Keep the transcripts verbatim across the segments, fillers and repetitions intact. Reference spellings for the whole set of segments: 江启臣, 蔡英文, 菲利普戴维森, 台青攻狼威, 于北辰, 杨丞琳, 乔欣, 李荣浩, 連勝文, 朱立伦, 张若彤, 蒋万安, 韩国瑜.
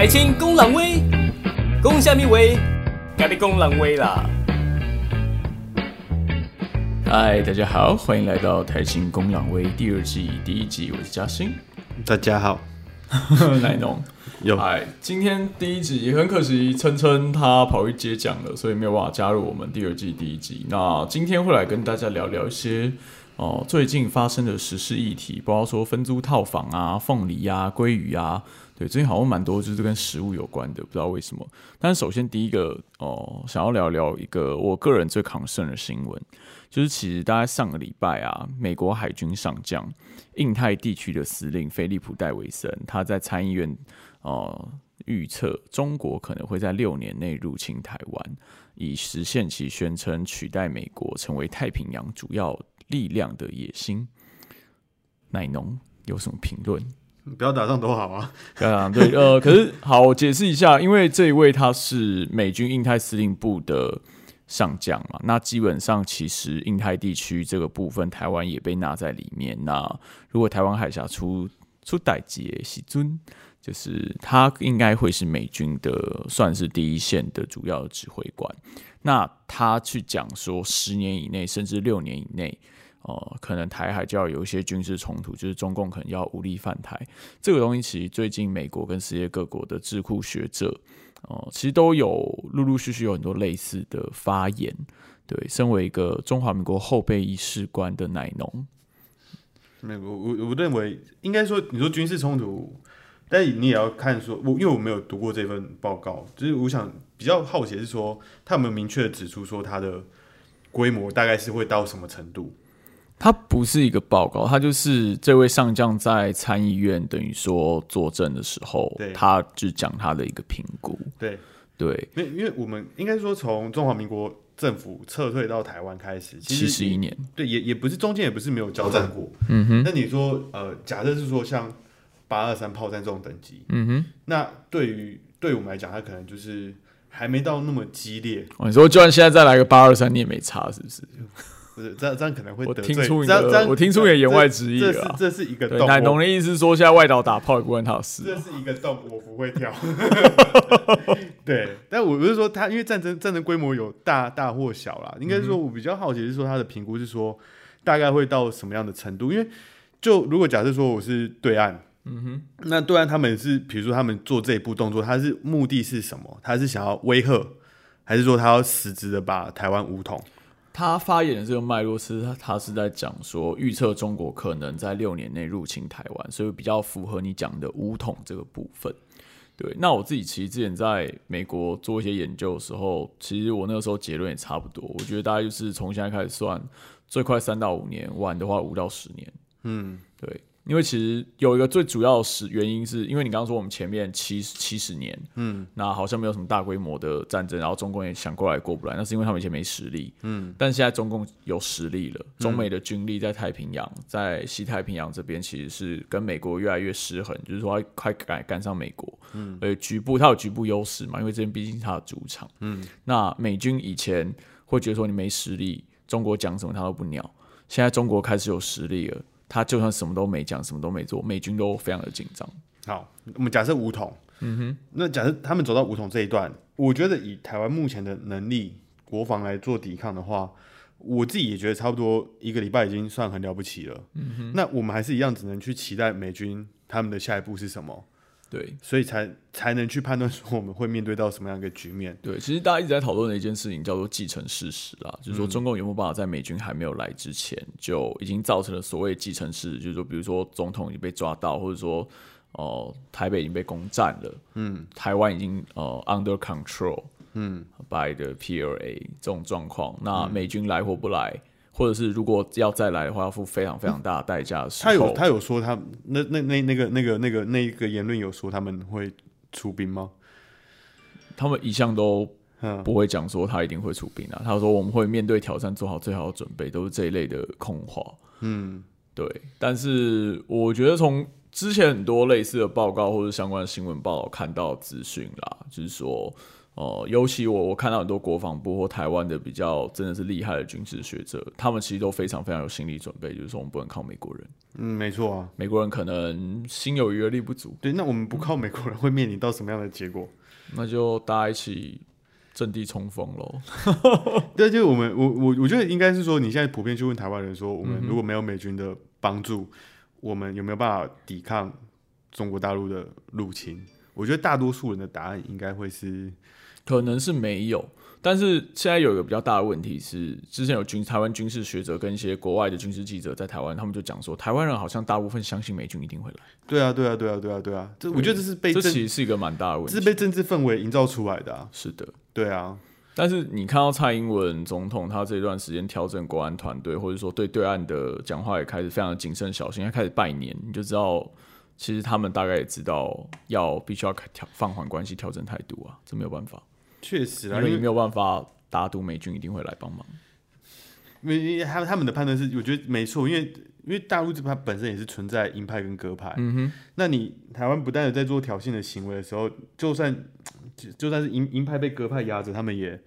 海清攻狼威，攻下面威，该被攻狼威啦。嗨，大家好，欢迎来到台清攻狼威第二季第一集，我是嘉欣。大家好，奶农。有哎，今天第一集很可惜，琛琛他跑去接奖了，所以没有办法加入我们第二季第一集。那今天会来跟大家聊聊一些哦、呃、最近发生的时事议题，包括说分租套房啊、凤梨啊、鲑鱼啊，对，最近好像蛮多就是跟食物有关的，不知道为什么。但首先第一个哦、呃，想要聊聊一个我个人最 concern 的新闻，就是其实大概上个礼拜啊，美国海军上将印太地区的司令菲利普戴维森，他在参议院。呃，预测中国可能会在六年内入侵台湾，以实现其宣称取代美国成为太平洋主要力量的野心。奶农有什么评论？不要打仗多好啊！嗯、对，呃，可是好，我解释一下，因为这一位他是美军印太司令部的上将嘛，那基本上其实印太地区这个部分，台湾也被纳在里面。那如果台湾海峡出出代志，时阵。就是他应该会是美军的，算是第一线的主要指挥官。那他去讲说，十年以内，甚至六年以内，呃，可能台海就要有一些军事冲突，就是中共可能要武力犯台。这个东西其实最近美国跟世界各国的智库学者，呃，其实都有陆陆续续有很多类似的发言。对，身为一个中华民国后备医事官的奶农，我我我认为应该说，你说军事冲突。但你也要看说，我因为我没有读过这份报告，就是我想比较好奇是说，他有没有明确的指出说它的规模大概是会到什么程度？它不是一个报告，它就是这位上将在参议院等于说作证的时候，他就讲他的一个评估。对对，因为我们应该说从中华民国政府撤退到台湾开始，七十一年，对，也也不是中间也不是没有交战过。嗯哼，那你说呃，假设是说像。八二三炮战这种等级，嗯哼，那对于对我们来讲，它可能就是还没到那么激烈。哦、你说，就算现在再来个八二三，你也没差，是不是？不是，这样这样可能会得罪。我听出你的，我听出你的言外之意了、啊。这是一个洞。奶农的意思是说，现在外岛打炮也不关他的事。这是一个洞，我不会跳。对，但我不是说他，因为战争战争规模有大大或小啦。应该说，我比较好奇是说他的评估是说大概会到什么样的程度？因为就如果假设说我是对岸。嗯哼，那对岸他们是，比如说他们做这一步动作，他是目的是什么？他是想要威吓，还是说他要实质的把台湾武统？他发言的这个脉络是，他是在讲说预测中国可能在六年内入侵台湾，所以比较符合你讲的武统这个部分。对，那我自己其实之前在美国做一些研究的时候，其实我那个时候结论也差不多，我觉得大概就是从现在开始算，最快三到五年，晚的话五到十年。嗯，对。因为其实有一个最主要的原因是因为你刚刚说我们前面七七十年，嗯，那好像没有什么大规模的战争，然后中共也想过来过不来，那是因为他们以前没实力，嗯，但现在中共有实力了，中美的军力在太平洋，在西太平洋这边其实是跟美国越来越失衡，就是说它快赶赶上美国，嗯，而局部它有局部优势嘛，因为这边毕竟是它的主场，嗯，那美军以前会觉得说你没实力，中国讲什么他都不鸟，现在中国开始有实力了。他就算什么都没讲，什么都没做，美军都非常的紧张。好，我们假设武统，嗯哼，那假设他们走到武统这一段，我觉得以台湾目前的能力国防来做抵抗的话，我自己也觉得差不多一个礼拜已经算很了不起了。嗯哼，那我们还是一样只能去期待美军他们的下一步是什么。对，所以 才, 才能去判断说我们会面对到什么样一个局面。对，其实大家一直在讨论的一件事情叫做既成事实啦，就是说中共有没有办法在美军还没有来之前就已经造成了所谓既成事实，就是说比如说总统已经被抓到，或者说、呃、台北已经被攻占了，嗯，台湾已经、呃、under control，嗯，by the P L A 这种状况，那美军来或不来，或者是如果要再来的话，要付非常非常大的代价的时候，嗯，他有他有说他那那那那个那个那个那个言论有说他们会出兵吗？他们一向都不会讲说他一定会出兵啊。他说我们会面对挑战，做好最好的准备，都是这一类的空话。嗯，对。但是我觉得从之前很多类似的报告或者相关的新闻报道看到的资讯啦，就是说呃，尤其我我看到很多国防部或台湾的比较真的是厉害的军事学者，他们其实都非常非常有心理准备，就是说我们不能靠美国人。嗯，没错啊，美国人可能心有余而力不足。对，那我们不靠美国人会面临到什么样的结果？那就大家一起阵地冲锋喽。对，就是我们我我我觉得应该是说，你现在普遍去问台湾人说，我们如果没有美军的帮助，嗯、我们有没有办法抵抗中国大陆的入侵？我觉得大多数人的答案应该会是，可能是没有。但是现在有一个比较大的问题是，之前有军台湾军事学者跟一些国外的军事记者在台湾，他们就讲说，台湾人好像大部分相信美军一定会来。对啊，对啊，对啊，对啊，对啊。这我觉得这是被这其实是一个蛮大的问题，这是被政治氛围营造出来的啊。是的，对啊。但是你看到蔡英文总统他这段时间调整国安团队，或者说对对岸的讲话也开始非常的谨慎小心，他开始拜年，你就知道。其实他们大概也知道要必须要放缓关系调整态度啊，这没有办法。确实啊，因为你没有办法打赌美军一定会来帮忙。他们的判断是我觉得没错，因为因为大陆它本身也是存在鹰派跟鸽派。嗯哼，那你台湾不但有在做挑衅的行为的时候，就算就算是鹰派被鸽派压着，他们也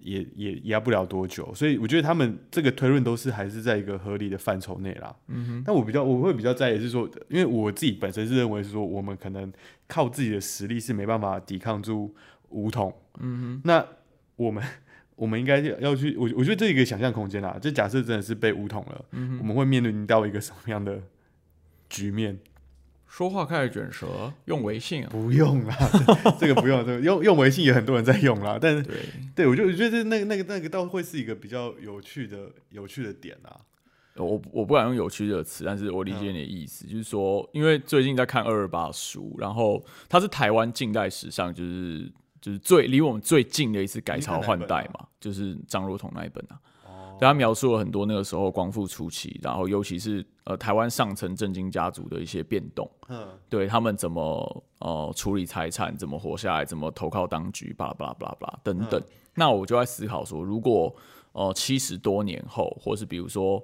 也也压不了多久，所以我觉得他们这个推论都是还是在一个合理的范畴内啦。嗯哼，但我比较我会比较在意是说，因为我自己本身是认为是说，我们可能靠自己的实力是没办法抵抗住武统。嗯哼，那我们我们应该要去，我我觉得这一个想象空间啦，就假设真的是被武统了，嗯、我们会面临到一个什么样的局面？说话开始卷舌，用微信、啊、不用啦，这个不用，这个用用微信也很多人在用啦。但是，对，对我就我觉得那个那个那个倒会是一个比较有趣的有趣的点啊。我我不敢用有趣的词，但是我理解你的意思，嗯、就是说，因为最近在看二二八书，然后它是台湾近代史上就是就是最离我们最近的一次改朝换代嘛，啊、就是张若彤那一本啊。他描述了很多那个时候光复初期，然后尤其是、呃、台湾上层政经家族的一些变动，嗯、对他们怎么、呃、处理财产，怎么活下来，怎么投靠当局，巴拉巴拉巴拉巴拉等等。嗯、那我就在思考说，如果呃七十多年后，或是比如说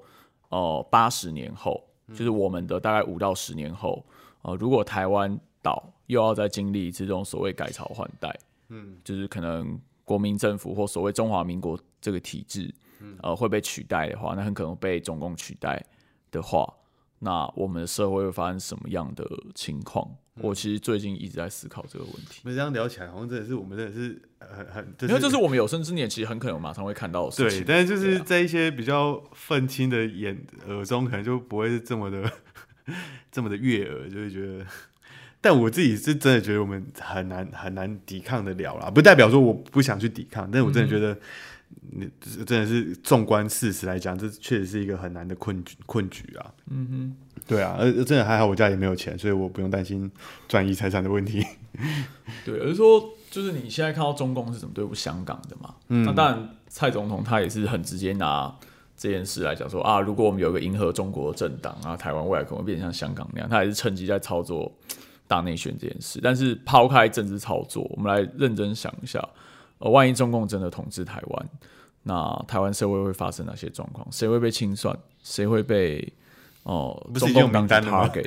呃八十年后，就是我们的大概五到十年后，呃、如果台湾岛又要再经历这种所谓改朝换代，嗯，就是可能国民政府或所谓中华民国这个体制。呃，会被取代的话，那很可能被中共取代的话，那我们的社会会发生什么样的情况？嗯、我其实最近一直在思考这个问题。那这样聊起来，好像真的是我们真的是很很，因为这是我们有生之年其实很可能马上会看到的事情。对，但是就是在一些比较愤青的眼耳中，可能就不会是这么的这么的悦耳，就会觉得。但我自己是真的觉得我们很难很难抵抗得了啦，不代表说我不想去抵抗，但是我真的觉得。嗯你真的是纵观事实来讲，这确实是一个很难的困局困局啊。嗯哼，对啊，而真的还好我家也没有钱，所以我不用担心转移财产的问题。对，而是说就是你现在看到中共是怎么对付香港的嘛？嗯、那当然，蔡总统他也是很直接拿这件事来讲说啊，如果我们有一个迎合中国的政党啊，台湾未来可能会变成像香港那样，他也是趁机在操作大内宣这件事。但是抛开政治操作，我们来认真想一下。呃，万一中共真的统治台湾，那台湾社会会发生哪些状况？谁会被清算？谁会被哦、呃、中共当局 target？ 、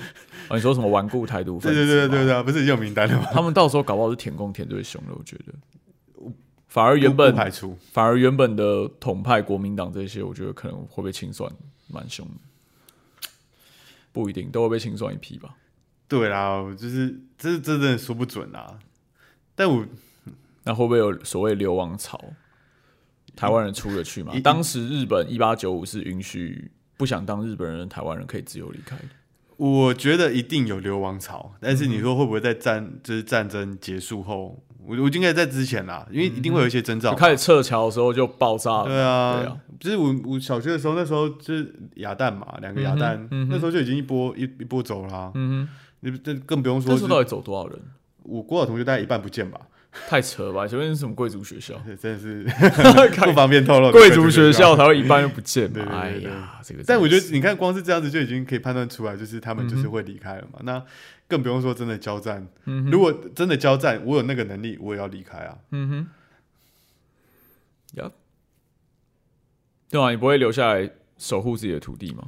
哦、你说什么顽固台独分子？对对对对对啊，不是已经有名单了吗？他们到时候搞不好是舔共舔最凶的，我觉得。反而原本排除，反而原本的统派国民党这些，我觉得可能会被清算，蛮凶的。不一定都会被清算一批吧？对啦，就是这这真的说不准啦。但我。那会不会有所谓流亡潮？台湾人出得去吗？当时日本一八九五是允许不想当日本人的台湾人可以自由离开的。我觉得一定有流亡潮，但是你说会不会在战、嗯、就是战争结束后，我我应该在之前啦，因为一定会有一些征兆。嗯、开始撤侨的时候就爆炸了。对啊，对啊，就是我我小学的时候，那时候就是亚旦嘛，两个亚旦，嗯嗯、那时候就已经一波一一波走了、啊。嗯哼，你这更不用说。那时候到底走多少人？我国小同学大概一半不见吧。太扯了吧！前面是什么贵族学校？真的是不方便透露。贵族学校才会一半又不见嘛。对对对对哎呀，这个。但我觉得你看，光是这样子就已经可以判断出来，就是他们就是会离开了嘛。嗯、那更不用说真的交战。嗯、如果真的交战，我有那个能力，我也要离开啊。嗯哼。呀、yeah. ，对啊，你不会留下来守护自己的土地吗？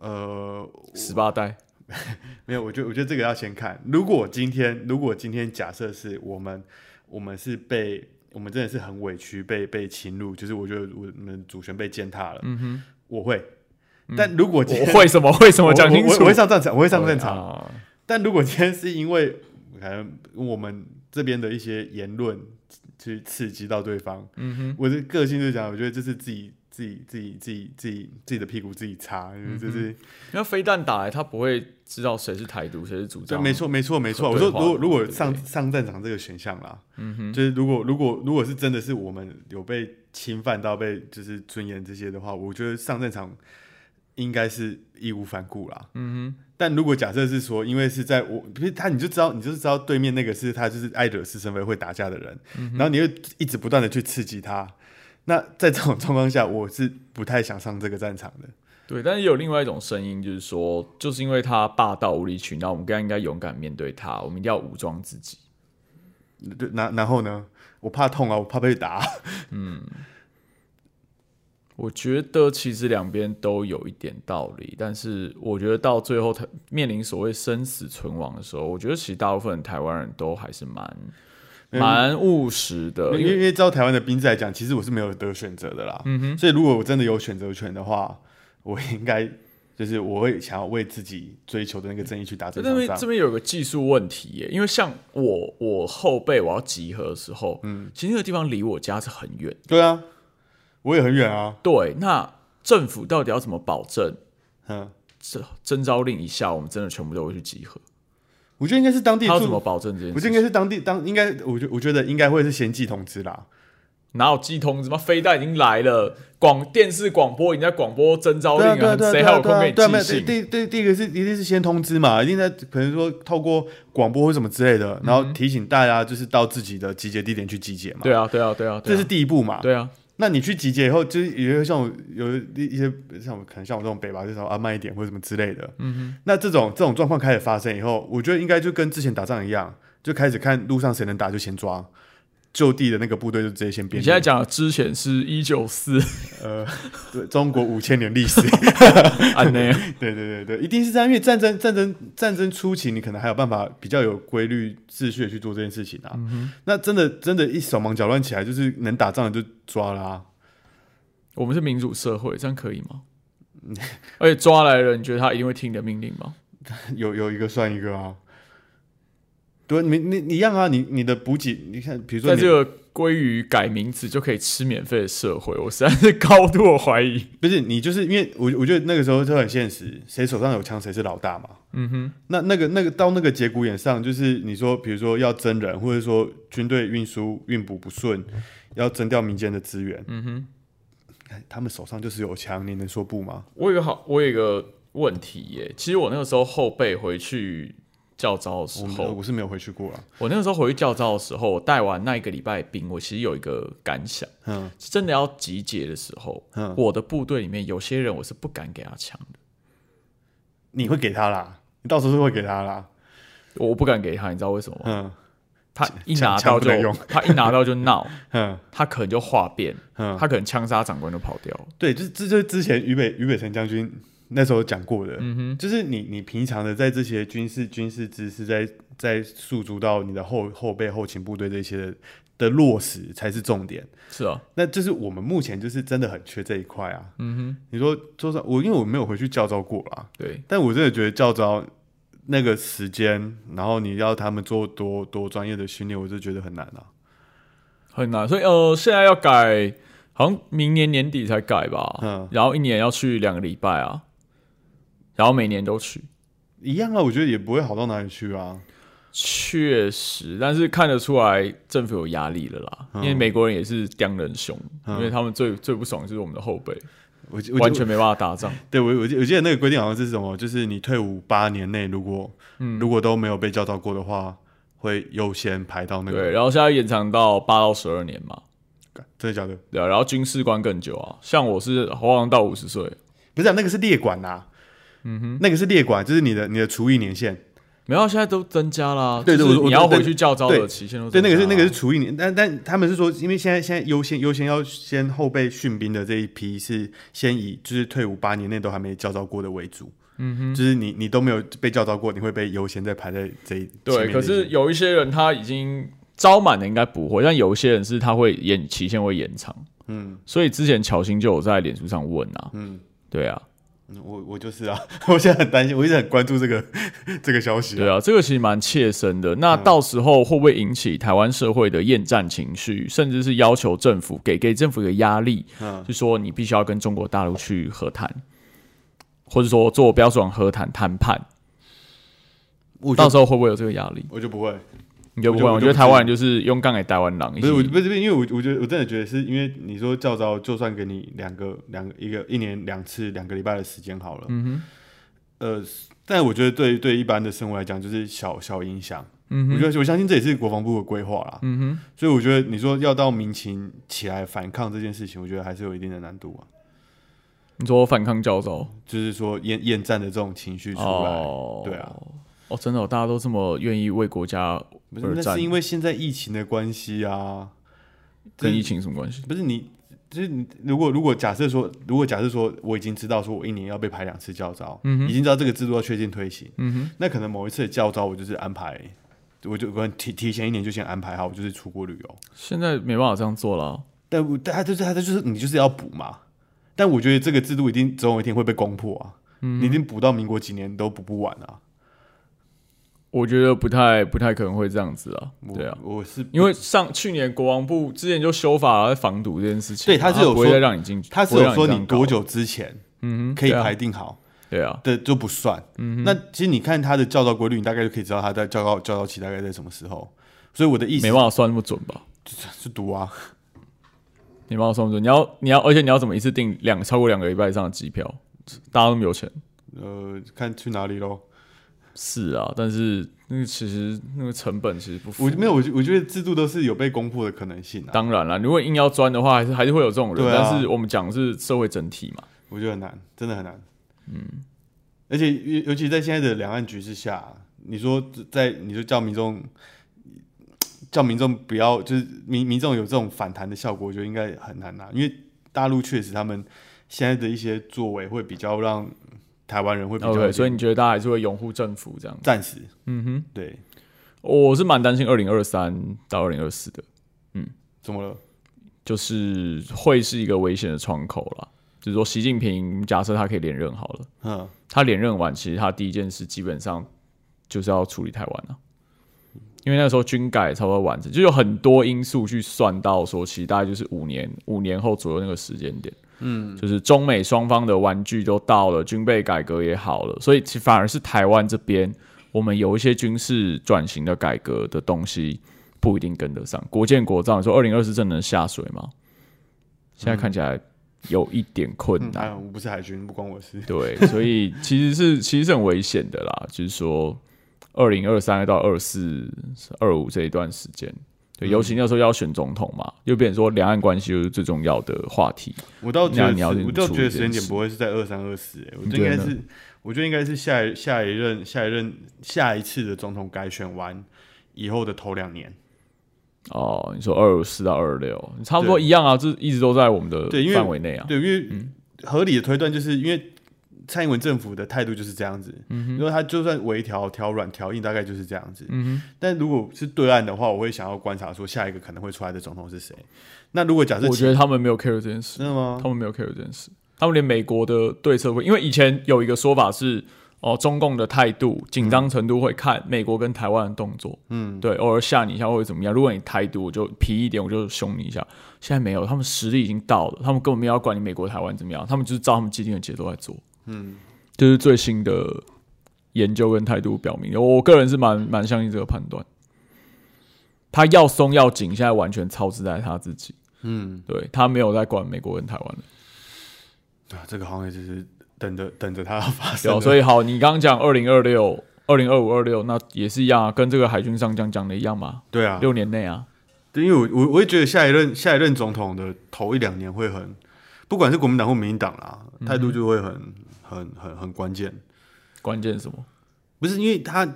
呃，十八代。没有，我觉得我觉得这个要先看。如果今天，如果今天假设是我们我们是被我们真的是很委屈，被被侵入，就是我觉得我们主权被践踏了。嗯哼，我会，但如果今天、嗯、我会什么会什么讲清楚，我，我会上战场，我会上战场。啊、但如果今天是因为可能我们这边的一些言论去刺激到对方，嗯哼，我的个性就讲，我觉得这是自己。自己自己自己自己自己的屁股自己擦，嗯、就是因为飞弹打来，他不会知道谁是台独，谁是主张。没错，没错，没错。我说，如果如果上对对上战场这个选项啦，嗯哼，就是如果如果如果是真的是我们有被侵犯到被就是尊严这些的话，我觉得上战场应该是义无反顾啦。嗯哼。但如果假设是说，因为是在我他，你就知道，你就是知道对面那个是他就是爱惹是生非会打架的人，嗯、然后你会一直不断的去刺激他。那在这种状况下，我是不太想上这个战场的。对，但是有另外一种声音，就是说，就是因为他霸道无理取闹，我们更应该勇敢面对他，我们一定要武装自己。然然后呢？我怕痛啊，我怕被打。嗯，我觉得其实两边都有一点道理，但是我觉得到最后，面临所谓生死存亡的时候，我觉得其实大部分台湾人都还是蛮。蛮务实的，因为因为照台湾的兵制来讲，其实我是没有得选择的啦。嗯哼，所以如果我真的有选择权的话，我应该就是我会想要为自己追求的那个正义去打这场仗。这边这边有个技术问题耶，因为像我我后备我要集合的时候，嗯，其实那个地方离我家是很远。对啊，我也很远啊。对，那政府到底要怎么保证？嗯，这征召令一下，我们真的全部都会去集合。我觉得应该是当地他要怎么保证这件事？我觉得应该是当地当应该，我觉我觉得应该会是先寄通知啦。哪有寄通知吗？飞弹已经来了，广电视广播已经在广播征召令啊，谁还有空给你寄信？对对，第一个是一定是先通知嘛，一定在可能说透过广播或什么之类的，然后提醒大家就是到自己的集结地点去集结嘛。对啊对啊对啊，这是第一步嘛。对啊。那你去集结以后，就是有像我有一些像我可能像我这种北吧，就说啊慢一点或者什么之类的。嗯哼。那这种这种状况开始发生以后，我觉得应该就跟之前打仗一样，就开始看路上谁能打就先抓，就地的那个部队就直接先编。你现在讲的之前是一九四，呃，对，中国五千年历史。啊那样。对对对对，一定是这样，因为战争战争战争初期，你可能还有办法比较有规律秩序的去做这件事情啊。嗯、那真的真的，一手忙脚乱起来，就是能打仗的就。抓啦、啊！我们是民主社会，这样可以吗？而且抓来了，你觉得他一定会听你的命令吗？有有一个算一个啊！对，你你你一样啊！你你的补给，你看，比如说，在这个鲑鱼改名字就可以吃免费的社会，我实在是高度怀疑。不是你，就是因为我我觉得那个时候就很现实，谁手上有枪谁是老大嘛。嗯哼。那那个那个到那个节骨眼上，就是你说，比如说要征人，或者说军队运输运补不顺。要征调民间的资源、嗯哼，他们手上就是有枪，你能说不吗？我有一个好，我有一个问题耶。其实我那个时候后备回去教召的时候，我，我是没有回去过啦。我那个时候回去教召的时候，我带完那一个礼拜兵，我其实有一个感想，嗯，真的要集结的时候，嗯、我的部队里面有些人我是不敢给他枪的。你会给他啦，你到时候是会给他啦。我不敢给他，你知道为什么吗？嗯。他一拿到就他一拿到就闹、嗯，他可能就化变，嗯、他可能枪杀长官就跑掉了。对，就这就是之前于北于北辰将军那时候讲过的，嗯、就是你你平常的在这些军事军事知识在在诉诸到你的后后备后勤部队这些 的, 的落实才是重点。是啊，那就是我们目前就是真的很缺这一块啊。嗯哼，你说说说我因为我没有回去教召过啦，对，但我真的觉得教召。那个时间，然后你要他们做多多专业的训练，我就觉得很难啊，很难。所以呃，现在要改，好像明年年底才改吧。嗯，然后一年要去两个礼拜啊，然后每年都去，一样啊。我觉得也不会好到哪里去啊。确实，但是看得出来政府有压力了啦，嗯、因为美国人也是刁人凶、嗯，因为他们最最不爽就是我们的后辈。我我完全没办法打仗。对，我我我记得那个规定好像是什么，就是你退伍八年内，如果、嗯、如果都没有被教召过的话，会优先排到那个。对，然后现在延长到八到十二年嘛。真的假的？对啊，然后军事官更久啊，像我是好像到五十岁。不是、啊，那个是列管啦、啊。嗯哼，那个是列管，就是你的你的除役年限。没有，现在都增加啦、啊。对对，就是、你要回去教召的期限都增加、啊。对，那个是那个是除役年，但但他们是说，因为现在现在优先优先要先后备训兵的这一批是先以就是退伍八年内都还没教召过的为主。嗯哼，就是你你都没有被教召过，你会被优先再排在这一。对，可是有一些人他已经招满的应该不会，但有些人是他会延期限会延长，嗯，所以之前乔欣就有在脸书上问啊，嗯，对啊，我我就是啊，我现在很担心，我一直很关注这个这个消息、啊。对啊，这个其实蛮切身的。那到时候会不会引起台湾社会的厌战情绪，甚至是要求政府给给政府一个压力，嗯、就说你必须要跟中国大陆去和谈，或者说做标准和谈谈判？到时候会不会有这个压力？我就不会。你就不会？我觉得台湾人就是用杠给台湾人。不是，不是，因为我我觉得我真的觉得是因为你说教招，就算给你两个两个一个一年两次两个礼拜的时间好了，嗯哼，呃，但我觉得对对一般的生活来讲，就是小小影响。嗯哼，我觉得我相信这也是国防部的规划啦。嗯哼，所以我觉得你说要到民情起来反抗这件事情，我觉得还是有一定的难度啊。你说反抗教招，就是说厌厌战的这种情绪出来，哦、对啊。哦，真的、哦，大家都这么愿意为国家而战，那是因为现在疫情的关系啊。跟疫情什么关系？不是你，就是你如果如果假设说，如果假设说我已经知道说我一年要被排两次教招，嗯、已经知道这个制度要确定推行，嗯、那可能某一次的教招我就是安排，我就可能提提前一年就先安排好，我就是出国旅游。现在没办法这样做了，但但他就是他就是你就是要补嘛，但我觉得这个制度一定总有一天会被攻破啊，嗯、你一定补到民国几年都补不完啊。我觉得不太不太可能会这样子啊，对啊，我是因为上去年国防部之前就修法了防堵这件事情，对，他是有说不会再让你进去，他是有说你多久之前，嗯，可以排定好，对啊，对就不算，嗯，那其实你看他的教招规律，你大概就可以知道他在教招教招期大概在什么时候，所以我的意思没办法算那么准吧，是读啊，你帮我算不准，你要你要，而且你要怎么一次订两超过两个礼拜以上的机票，大家那么有钱，呃，看去哪里咯。是啊，但是那个其实那个成本其实不符。我没有，我我觉得制度都是有被攻破的可能性、啊。当然啦，如果硬要钻的话，还是还是会有这种人。啊、但是我们讲的是社会整体嘛，我觉得很难，真的很难。嗯，而且尤其在现在的两岸局势下，你说在你说叫民众叫民众不要，就是民民众有这种反弹的效果，我觉得应该很难啦。因为大陆确实他们现在的一些作为会比较让。台湾人会比较 okay, 所以你觉得大家还是会拥护政府这样？暂时，嗯哼，对，我是蛮担心二零二三到二零二四的，嗯，怎么了？就是会是一个危险的窗口啦。就是说，习近平假设他可以连任好了，嗯，他连任完，其实他第一件事基本上就是要处理台湾啊，因为那时候军改差不多完成，就有很多因素去算到说，其实大概就是五年五年后左右那个时间点。嗯，就是中美双方的玩具都到了，军备改革也好了，所以其反而是台湾这边，我们有一些军事转型的改革的东西不一定跟得上。国建国造，你说二零二四真能下水吗？现在看起来有一点困难。嗯嗯哎、我不是海军，不关我事。对，所以其实是其实是很危险的啦。就是说，二零二三到二四、二五这一段时间。对，尤其那时候要选总统嘛，就变成说两岸关系就是最重要的话题。我倒觉得，我倒觉得时间点不会是在二三二四，哎，我觉得应该是，我觉得应该是下一下一任下一任下一次的总统改选完以后的头两年。哦，你说二四到二六，差不多一样啊，这一直都在我们的范围内啊。对，因为合理的推断就是因为蔡英文政府的态度就是这样子，嗯，因为他就算微调、调软、调硬，大概就是这样子。嗯，但如果是对岸的话，我会想要观察说下一个可能会出来的总统是谁。那如果假设，我觉得他们没有 care 这件事，真的吗？他们没有 care 这件事，他们连美国的对策会，因为以前有一个说法是，哦，中共的态度紧张程度会看美国跟台湾的动作，嗯，对，偶尔吓你一下或者怎么样。如果你台独，我就皮一点，我就凶你一下。现在没有，他们实力已经到了，他们根本没有要管你美国、台湾怎么样，他们就是照他们既定的节奏在做。嗯，就是最新的研究跟态度表明，我个人是蛮蛮相信这个判断。他要松要紧，现在完全操之在他自己。嗯，对，他没有在管美国跟台湾了。啊，这个行业就是等着等着它发生。对，所以好，你刚刚讲二零二六、二零二五、二六，那也是一样啊，跟这个海军上将讲的一样嘛。对啊，六年内啊。对，因为我我我也觉得下一任下一任总统的头一两年会很，不管是国民党或民进党啦，态度就会很。嗯很很很关键，关键什么？不是因为他，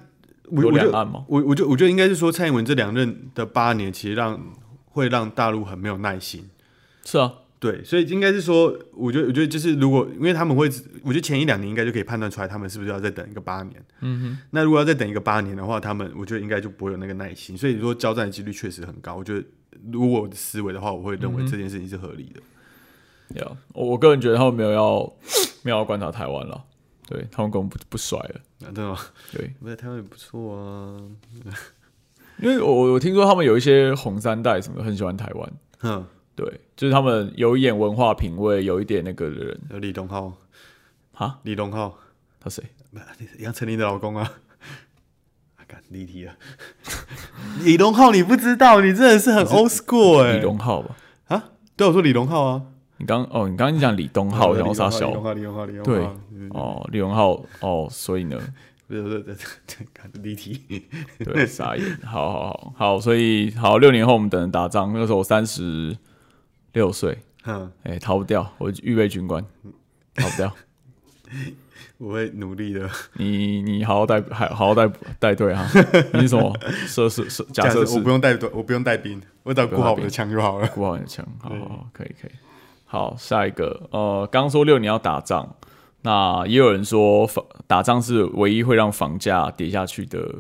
我有两岸吗？我我就我觉得应该是说，蔡英文这两任的八年，其实让会让大陆很没有耐心。是啊，对，所以应该是说，我觉得，我觉得就是如果，因为他们会，我觉得前一两年应该就可以判断出来，他们是不是要再等一个八年。嗯哼。那如果要再等一个八年的话，他们我觉得应该就不会有那个耐心。所以说交战的几率确实很高。我觉得如果我的思维的话，我会认为这件事情是合理的。对、嗯、我个人觉得他们没有要没有要观察台湾了，对他们根本不不甩了。真的吗？对，不是台湾也不错啊。因为我我听说他们有一些红三代什么的很喜欢台湾。嗯。对，就是他们有一点文化品味，有一点那个的人，李荣浩，哈，李荣浩，他谁？杨丞琳的老公啊，啊，干离题了。李荣浩你不知道，你真的是很 old school 哎、欸。李荣浩吧？啊，对，我说李荣浩啊。你刚哦，你刚刚讲李东浩，然后啥小？李荣浩，李荣浩，李荣浩。对，哦，李荣浩，哦，所以呢，不是不是不是，干离题。对，傻眼。好好好好，所以好，六年后我们等着打仗。那个时候我三十。六岁，嗯，哎、欸，逃不掉，我预备军官，逃不掉，我会努力的。你你好好带，好好带带队哈。你是什么？设设设假设我不用带队，我不用带兵，我只要顾好我的枪就好了。顾好你的枪，好好好，可以可以。好，下一个，呃，刚说六年要打仗，那也有人说打仗是唯一会让房价跌下去的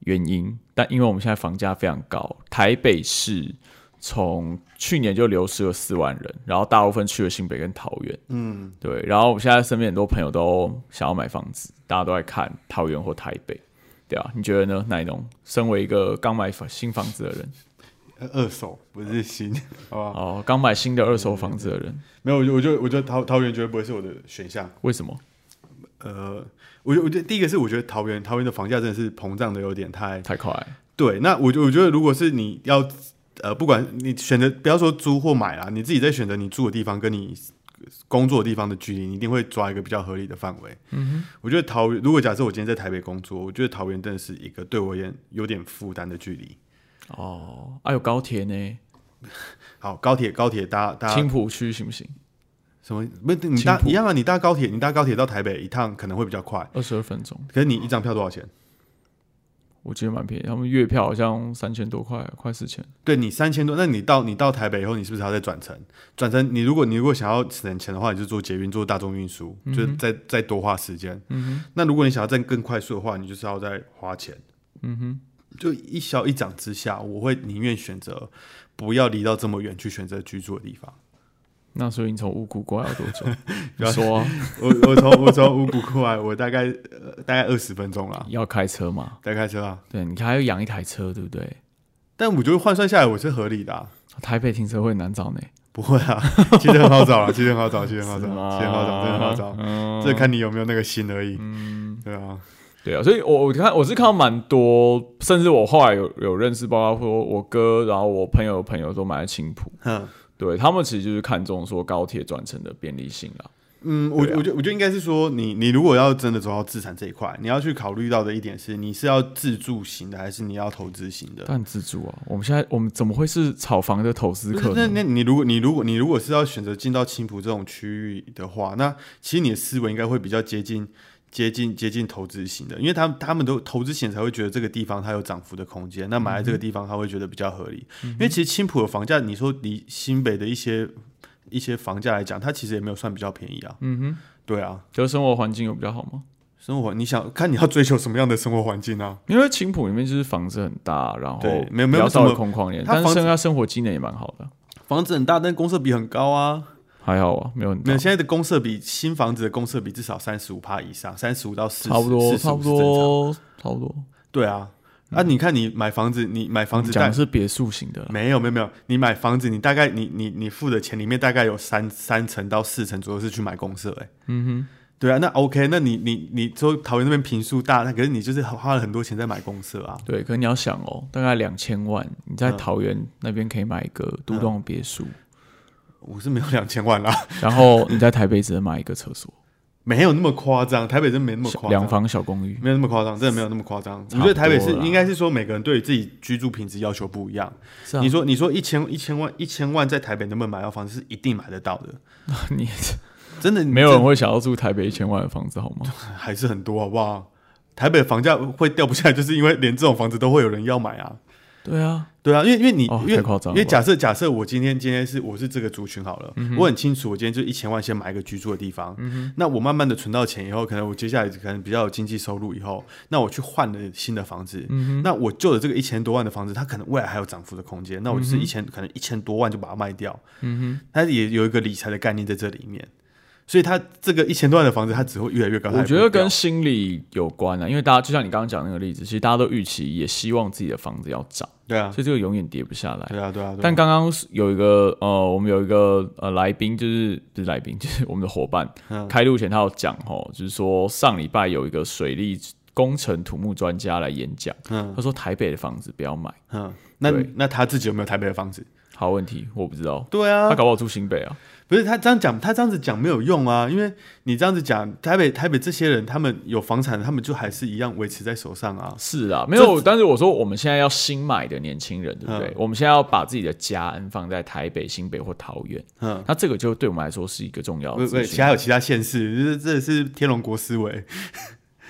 原因，但因为我们现在房价非常高，台北市。从去年就流失了四万人，然后大部分去了新北跟桃园。嗯，对。然后我现在身边很多朋友都想要买房子，大家都在看桃园或台北，对啊，你觉得呢？乃农，身为一个刚买新房子的人，二手不是新，好不好？哦，刚买新的二手房子的人，嗯、没有，我就我觉得桃桃园绝对不会是我的选项。为什么？呃，我觉得第一个是我觉得桃园桃园的房价真的是膨胀的有点太太快。对，那我我觉得如果是你要。呃，不管你选择，不要说租或买啦，你自己在选择你住的地方跟你工作的地方的距离，你一定会抓一个比较合理的范围。嗯哼，我觉得桃园，如果假设我今天在台北工作，我觉得桃园真的是一个对我而言有点负担的距离。哦，啊有高铁呢？好，高铁高铁搭搭青埔区行不行？什么？不是你搭一样啊？你搭高铁，你搭高铁到台北一趟可能会比较快，二十二分钟。可是你一张票多少钱？哦我觉得蛮便宜，他们月票好像三千多块，快四千。对你三千多，那你到你到台北以后，你是不是还要再转乘？转乘你如果你如果想要省钱的话，你就做捷运、做大众运输，嗯、就是再再多花时间、嗯。那如果你想要再更快速的话，你就是要再花钱。嗯哼，就一消一长之下，我会宁愿选择不要离到这么远去选择居住的地方。那所以你从五股过来要多久？你说、啊，我我从我从五股过来，我大概、呃、大概二十分钟啦。要开车嘛？再开车啊？对，你还要养一台车，对不对？但我觉得换算下来我是合理的、啊。台北停车位难找呢？不会啊，其实很好找啦，其实很好找，其实很好找，其实很好找，真的很好找。嗯，这看你有没有那个心而已。嗯，对啊，对啊。所以我我看我是看到蛮多，甚至我后来有有认识，包括我哥，然后我朋友的朋友都买在青埔。嗯。对他们其实就是看中说高铁转乘的便利性啦。嗯，我、啊、我觉得我觉得应该是说你，你如果要真的走到自产这一块，你要去考虑到的一点是，你是要自住型的还是你要投资型的？但自住啊，我们现在我们怎么会是炒房的投资客呢？那那你如果你如果你如果是要选择进到青埔这种区域的话，那其实你的思维应该会比较接近接近接近投资型的，因为他们他们都投资型才会觉得这个地方它有涨幅的空间，那买在这个地方他会觉得比较合理。嗯、因为其实青埔的房价，你说离新北的一些。一些房价来讲，它其实也没有算比较便宜啊。嗯哼，对啊，就是生活环境有比较好吗？生活，你想看你要追求什么样的生活环境啊？因为青埔里面就是房子很大，然后对，没有没有稍微空旷一点，但是它生活机能也蛮好的。房子很大，但公设比很高啊。还好啊，没有很大。现在的公设比，新房子的公设比至少三十五趴以上，三十五到四十，差不多，差不多，差不多。对啊。啊！你看，你买房子，你买房子讲的是别墅型的，没有没有没有，你买房子，你大概你你你付的钱里面大概有三三成到四成左右是去买公社、欸，嗯哼，对啊，那 OK， 那你你你说桃园那边坪数大，那可是你就是花了很多钱在买公社啊，对，可是你要想哦，大概两千万，你在桃园那边可以买一个独栋别墅、嗯嗯，我是没有两千万啦，然后你在台北只能买一个厕所。没有那么夸张，台北真没那么夸张。两房小公寓没有那么夸张，真的没有那么夸张。我觉得台北是应该是说每个人对于自己居住品质要求不一样。啊、你说你说一千一千万一千万在台北能不能买到房子是一定买得到的。你真的没有人会想要住台北一千万的房子好吗？还是很多好不好？台北房价会掉不下来，就是因为连这种房子都会有人要买啊。对啊，对啊，因为因为你、哦、因为太夸张了，因为假设假设我今天今天是我是这个族群好了，嗯、我很清楚我今天就一千万先买一个居住的地方，嗯、那我慢慢的存到钱以后，可能我接下来可能比较有经济收入以后，那我去换了新的房子，嗯、那我旧的这个一千多万的房子，它可能未来还有涨幅的空间，那我就是一千、嗯、可能一千多万就把它卖掉，嗯哼，它也有一个理财的概念在这里面。所以它这个一千多万的房子，它只会越来越高。我觉得跟心理有关啊，因为大家就像你刚刚讲那个例子，其实大家都预期也希望自己的房子要涨，对啊，所以这个永远跌不下来。对啊，对啊。对啊，但刚刚有一个呃，我们有一个呃来宾，就是不是来宾，就是我们的伙伴，嗯、开录前他有讲吼，就是说上礼拜有一个水利工程土木专家来演讲，嗯、他说台北的房子不要买，嗯，那那他自己有没有台北的房子？好问题，我不知道。对啊，他搞不好住新北啊。不是他这样讲，他这样子讲没有用啊，因为你这样子讲，台北台北这些人，他们有房产，他们就还是一样维持在手上啊。是啊，没有。但是我说，我们现在要新买的年轻人，对不对？嗯、我们现在要把自己的家安放在台北、新北或桃园。嗯，那这个就对我们来说是一个重要的资讯。其他有其他县市，就是这是天龙国思维。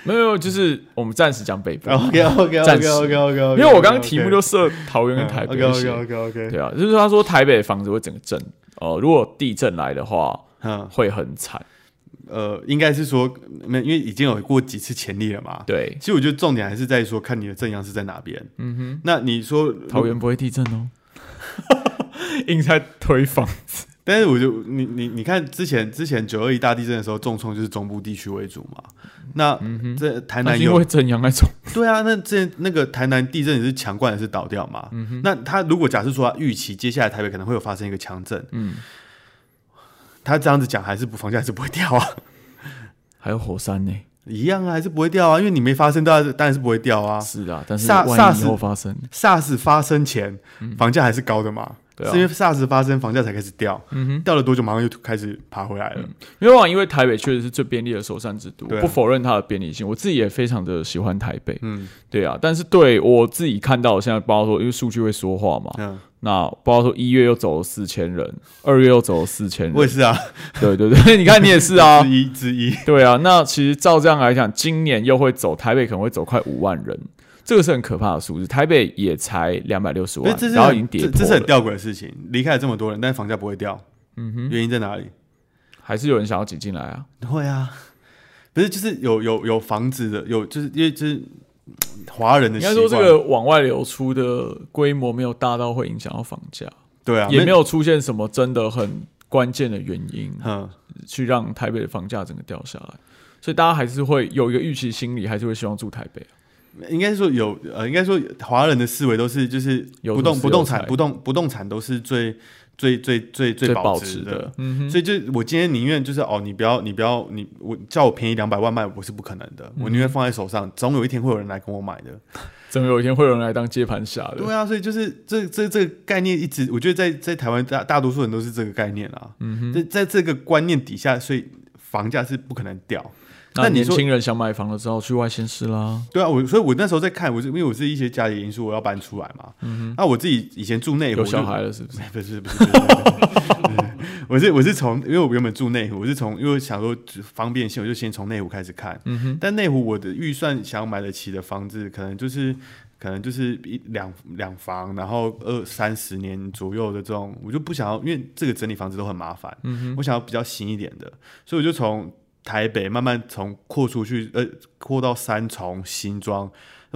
没有，就是我们暂时讲北部。OK OK OK OK OK， 因为我刚刚题目就设桃园跟台北。OK OK OK， 对啊，就是他说台北的房子会整个震，呃，如果地震来的话，嗯、会很惨。呃，应该是说，因为已经有过几次前例了嘛。对，其实我觉得重点还是在说，看你的震央是在哪边。嗯哼，那你说桃园不会地震哦，硬在推房子。但是我就你你你看之前之前九二一大地震的时候，重创就是中部地区为主嘛。那、嗯、这台南有因为震央那种，对啊，那之前那个台南地震也是强灌也是倒掉嘛。嗯、那他如果假设说他预期接下来台北可能会有发生一个强震，嗯，他这样子讲还是不房价还是不会掉啊，还有火山呢、欸。一样啊，还是不会掉啊，因为你没发生，当然是不会掉啊。是啊，但是万一以后发生 ，SARS 发生前、嗯、房价还是高的嘛，對、啊，是因为 SARS 发生房价才开始掉，嗯、掉了多久马上又开始爬回来了。嗯、因为因为台北确实是最便利的首善之都，啊、不否认它的便利性，我自己也非常的喜欢台北。嗯，对啊，但是对我自己看到现在，包括说因为数据会说话嘛。嗯，那包括说一月又走了四千人，二月又走了四千人，我也是啊，对对对，你看你也是啊，之一之一，对啊。那其实照这样来讲，今年又会走台北可能会走快五万人，这个是很可怕的数字。台北也才两百六十万，然后已经跌破了，这是很吊诡的事情。离开了这么多人，但房价不会掉，嗯哼，原因在哪里？还是有人想要挤进来啊？会啊，不是就是有有有房子的，有就是因为就是。华人的习惯，应该说这个往外流出的规模没有大到会影响到房价，对啊，也没有出现什么真的很关键的原因，嗯，去让台北的房价整个掉下来，所以大家还是会有一个预期心理，还是会希望住台北、啊。应该说有呃，应该说华人的思维都是就是不动不动产不动不动产都是最。最最最最保值 的, 保值的、嗯，所以就我今天宁愿就是哦，你不要你不要你我叫我便宜两百万卖，我是不可能的，嗯、我宁愿放在手上，总有一天会有人来跟我买的，总有一天会有人来当接盘侠的。对啊，所以就是这这这个概念一直，我觉得在在台湾大大多数人都是这个概念啊，嗯、在在这个观念底下，所以房价是不可能掉。那年轻人想买房的时候去外县市啦。对啊，我所以我那时候在看，我是因为我是一些家里因素，我要搬出来嘛。嗯、那我自己以前住内湖，有小孩了是不是？不是不是不是，我是我是从因为我原本住内湖，我是从因为想说方便性，我就先从内湖开始看。嗯、但内湖我的预算想要买得起的房子，可能就是可能就是一两两房，然后二三十年左右的这种，我就不想要，因为这个整理房子都很麻烦。嗯、我想要比较新一点的，所以我就从。台北慢慢从扩出去，呃，扩到三重、新庄，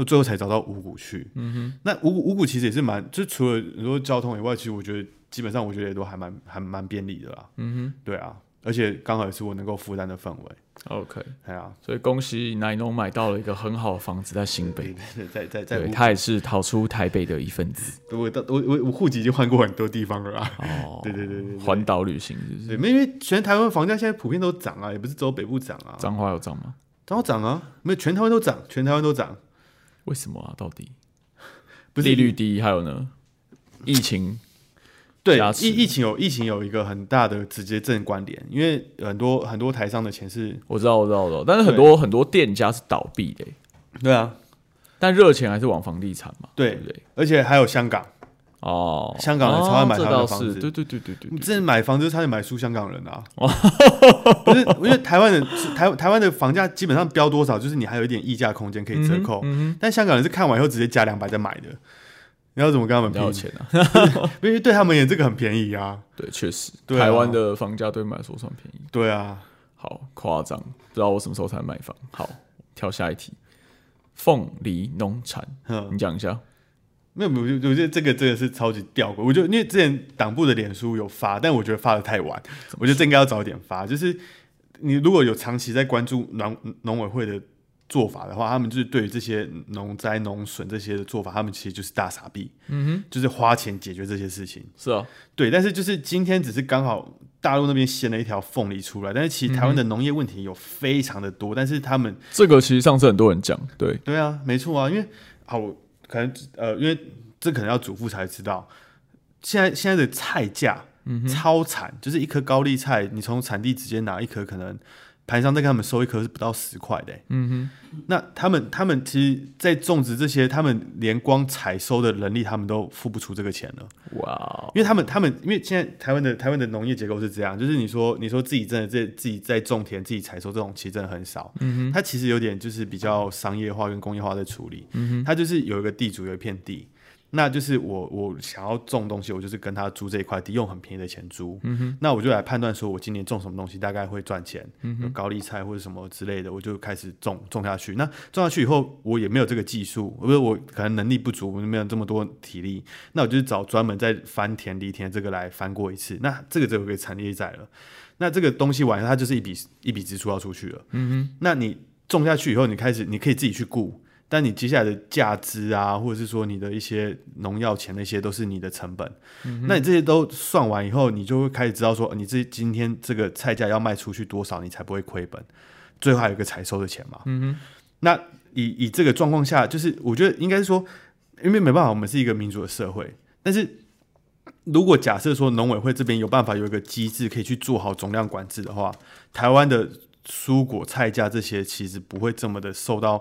最后才找到五股去。嗯、那五股五股其实也是蛮，就除了你说交通以外，其实我觉得基本上我觉得也都还蛮还蛮便利的啦。嗯哼，对啊，而且刚好也是我能够负担的氛围。OK， 对啊，所以恭喜乃农买到了一个很好的房子在新北，在在在，对，他也是逃出台北的一份子。我我我我户籍已经换过很多地方了啊。哦，对对对对，环岛旅行是不是？对，没因为全台湾房价现在普遍都涨啊，也不是只有北部涨啊。彰化有涨吗？彰化涨啊，没有，全台湾都涨，全台湾都涨。为什么啊？到底？不是利率低，还有呢？疫情。对，疫情有疫情有一个很大的直接正关联，因为很多很多台商的钱是我知道我知道我知道，但是很多很多店家是倒闭的、欸，对啊，但热钱还是往房地产嘛， 对, 对, 对，而且还有香港哦，香港人超爱买他的房子，对对对对对，你之前买房子差点买输香港人啊，不是，因为台湾人台台湾的房价基本上标多少，就是你还有一点溢价空间可以折扣，嗯嗯、但香港人是看完以后直接加两百再买的。你要怎么跟他们比？要钱啊，因为对他们也这个很便宜啊。对，确实，啊、台湾的房价对我们来说算便宜。对啊，好夸张，不知道我什么时候才买房。好，跳下一题，凤梨农产，你讲一下。没有，我我觉得这个真的是超级吊诡。我觉得因为之前党部的脸书有发，但我觉得发的太晚，我觉得这应该要早点发。就是你如果有长期在关注农农委会的做法的话，他们就是对于这些农灾、农损这些的做法，他们其实就是大傻逼，嗯哼，就是花钱解决这些事情。是啊，对。但是就是今天只是刚好大陆那边掀了一条凤梨出来，但是其实台湾的农业问题有非常的多，嗯、但是他们这个其实上次很多人讲，对对啊，没错啊，因为好。可能呃，因为这可能要主妇才知道，现在现在的菜价、嗯、超惨，就是一颗高丽菜，你从产地直接拿一颗，可能盘商在跟他们收一颗是不到十块的、欸。嗯哼，那他们他们其实，在种植这些，他们连光采收的人力，他们都付不出这个钱了。哇，因为他们他们因为现在台湾的台湾的农业结构是这样，就是你说你说自己真的自自己在种田、自己采收这种，其实真的很少。嗯哼，它其实有点就是比较商业化跟工业化的处理。嗯哼，它就是有一个地主有一片地。那就是我我想要种东西，我就是跟他租这一块地，用很便宜的钱租。嗯、那我就来判断说，我今年种什么东西大概会赚钱，嗯、有高丽菜或者什么之类的，我就开始种种下去。那种下去以后，我也没有这个技术，不是我可能能力不足，我没有这么多体力。那我就是找专门在翻田、犁田这个来翻过一次。那这个就有个产业在了。那这个东西完了，它就是一笔一笔支出要出去了。嗯、那你种下去以后，你开始你可以自己去顾。但你接下来的价值啊，或者是说你的一些农药钱那些，都是你的成本。嗯、那你这些都算完以后，你就会开始知道说，你这今天这个菜价要卖出去多少，你才不会亏本。最后还有一个采收的钱嘛。嗯、那以以这个状况下，就是我觉得应该是说，因为没办法，我们是一个民主的社会。但是如果假设说农委会这边有办法有一个机制可以去做好总量管制的话，台湾的蔬果菜价这些其实不会这么的受到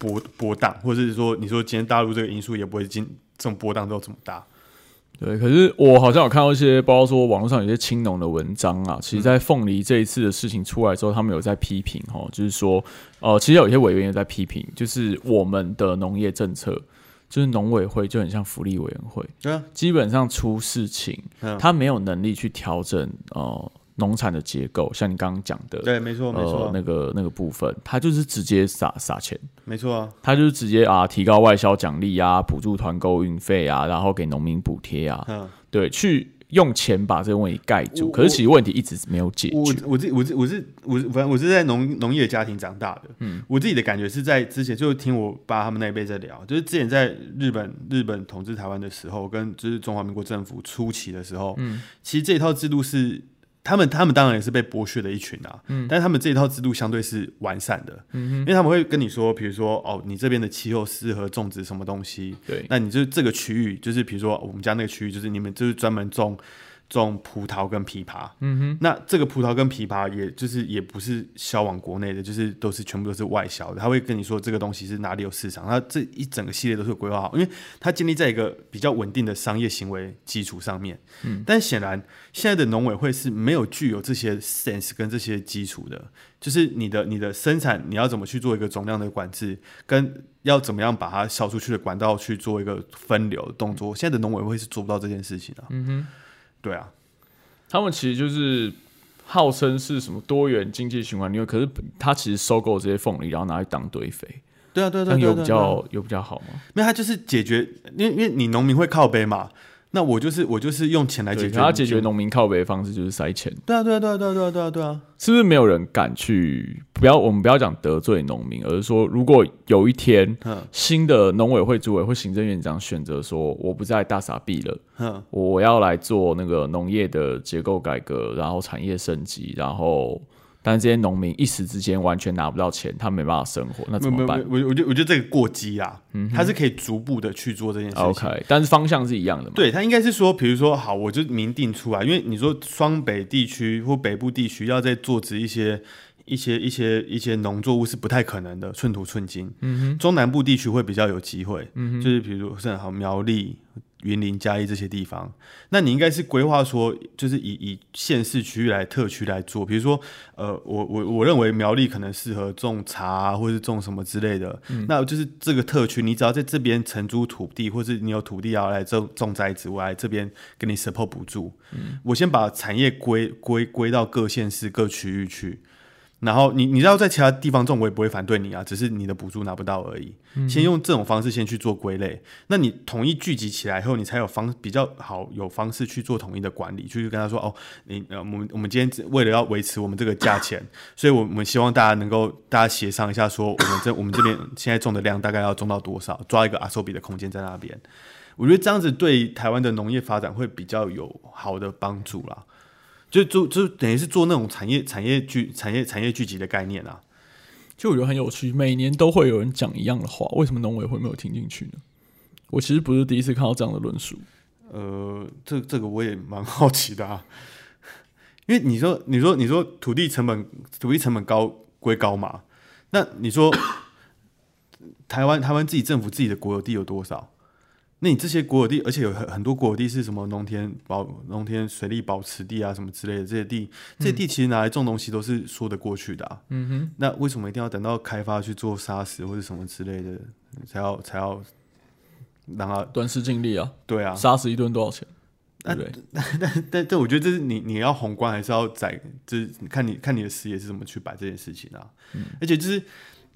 波波荡，或者是说，你说今天大陆这个因素也不会今这种波荡都这么大。对，可是我好像有看到一些，包括说网络上有些青农的文章啊，其实在凤梨这一次的事情出来之后，他们有在批评齁，就是说，呃，其实有些委员也在批评，就是我们的农业政策，就是农委会就很像福利委员会，嗯、基本上出事情，嗯、他没有能力去调整哦。呃农产的结构，像你刚刚讲的，对，没错，没错、呃，那个那个部分，他就是直接撒撒钱，没错啊，他就是直接啊提高外销奖励啊，补助团购运费啊，然后给农民补贴啊，嗯、对，去用钱把这个问题盖住。可是其实问题一直没有解决。我我自我自我是我反正我是在农农业家庭长大的，嗯，我自己的感觉是在之前就听我爸他们那一辈在聊，就是之前在日本日本统治台湾的时候，跟就是中华民国政府初期的时候，嗯，其实这一套制度是。他们他们当然也是被剥削的一群啊，嗯、但是他们这一套制度相对是完善的，嗯、因为他们会跟你说，比如说哦，你这边的气候适合种植什么东西，对，那你就这个区域，就是比如说我们家那个区域，就是你们就是专门种种葡萄跟枇杷，嗯哼，那这个葡萄跟枇杷也就是也不是销往国内的，就是都是全部都是外销的，他会跟你说这个东西是哪里有市场，他这一整个系列都是有规划好，因为他建立在一个比较稳定的商业行为基础上面，嗯、但显然现在的农委会是没有具有这些 sense 跟这些基础的，就是你的你的生产你要怎么去做一个总量的管制，跟要怎么样把它销出去的管道去做一个分流动作，现在的农委会是做不到这件事情啊，嗯哼。对啊，他们其实就是号称是什么多元经济循环利用，可是他其实收购这些凤梨，然后拿来当堆肥。对啊，对对对，有比较有比较好吗？没有，他就是解决，因为因为你农民会靠北嘛，那我就是我就是用钱来解决。他解决农民靠北的方式就是塞钱。对啊，对啊，对啊，对啊，对啊，对啊，对啊。是不是没有人敢去？不要，我们不要讲得罪农民，而是说，如果有一天，新的农委会主委或行政院长选择说，我不再大傻逼了，我要来做那个农业的结构改革，然后产业升级，然后，但是这些农民一时之间完全拿不到钱，他没办法生活，那怎么办？我我觉得我觉得这个过激啦，嗯，他是可以逐步的去做这件事情。OK， 但是方向是一样的嘛？对，他应该是说，比如说，好，我就明定出来，因为你说双北地区或北部地区要再做植一些。一些一些一些农作物是不太可能的，寸土寸金。嗯、中南部地区会比较有机会，嗯、就是比如说像苗栗、云林、嘉义这些地方，那你应该是规划说，就是以以县市区域来特区来做，比如说，呃，我我我认为苗栗可能适合种茶、啊、或是种什么之类的，嗯、那就是这个特区，你只要在这边承租土地，或是你有土地要来种种栽植，我来这边给你 support 补助，嗯、我先把产业归归归到各县市各区域去。然后你你知道在其他地方种我也不会反对你啊，只是你的补助拿不到而已。嗯、先用这种方式先去做归类，那你统一聚集起来后，你才有方比较好有方式去做统一的管理，就是跟他说哦，你呃我们我们今天为了要维持我们这个价钱，所以我们希望大家能够大家协商一下，说我们这我们这边现在种的量大概要种到多少，抓一个阿寿比的空间在那边。我觉得这样子对台湾的农业发展会比较有好的帮助啦。就就就等于是做那种产业产业聚产业产业聚集的概念啊，就我觉得很有趣，每年都会有人讲一样的话，为什么农委会没有听进去呢？我其实不是第一次看到这样的论述。呃，这这个我也蛮好奇的啊，因为你说你说你说土地成本土地成本高归高嘛，那你说台湾台湾自己政府自己的国有地有多少？那你这些国有地，而且有很多国有地是什么农田保、农田水利保持地啊，什么之类的，这些地，这些地其实拿来种东西都是说得过去的啊。嗯哼。那为什么一定要等到开发去做砂石或者什么之类的，才要才要让它短视近利啊？对啊，砂石一吨多少钱？啊、对不对？但但但但我觉得这是你你要宏观还是要窄，就是看你看你的视野是怎么去摆这件事情啊。嗯、而且就是。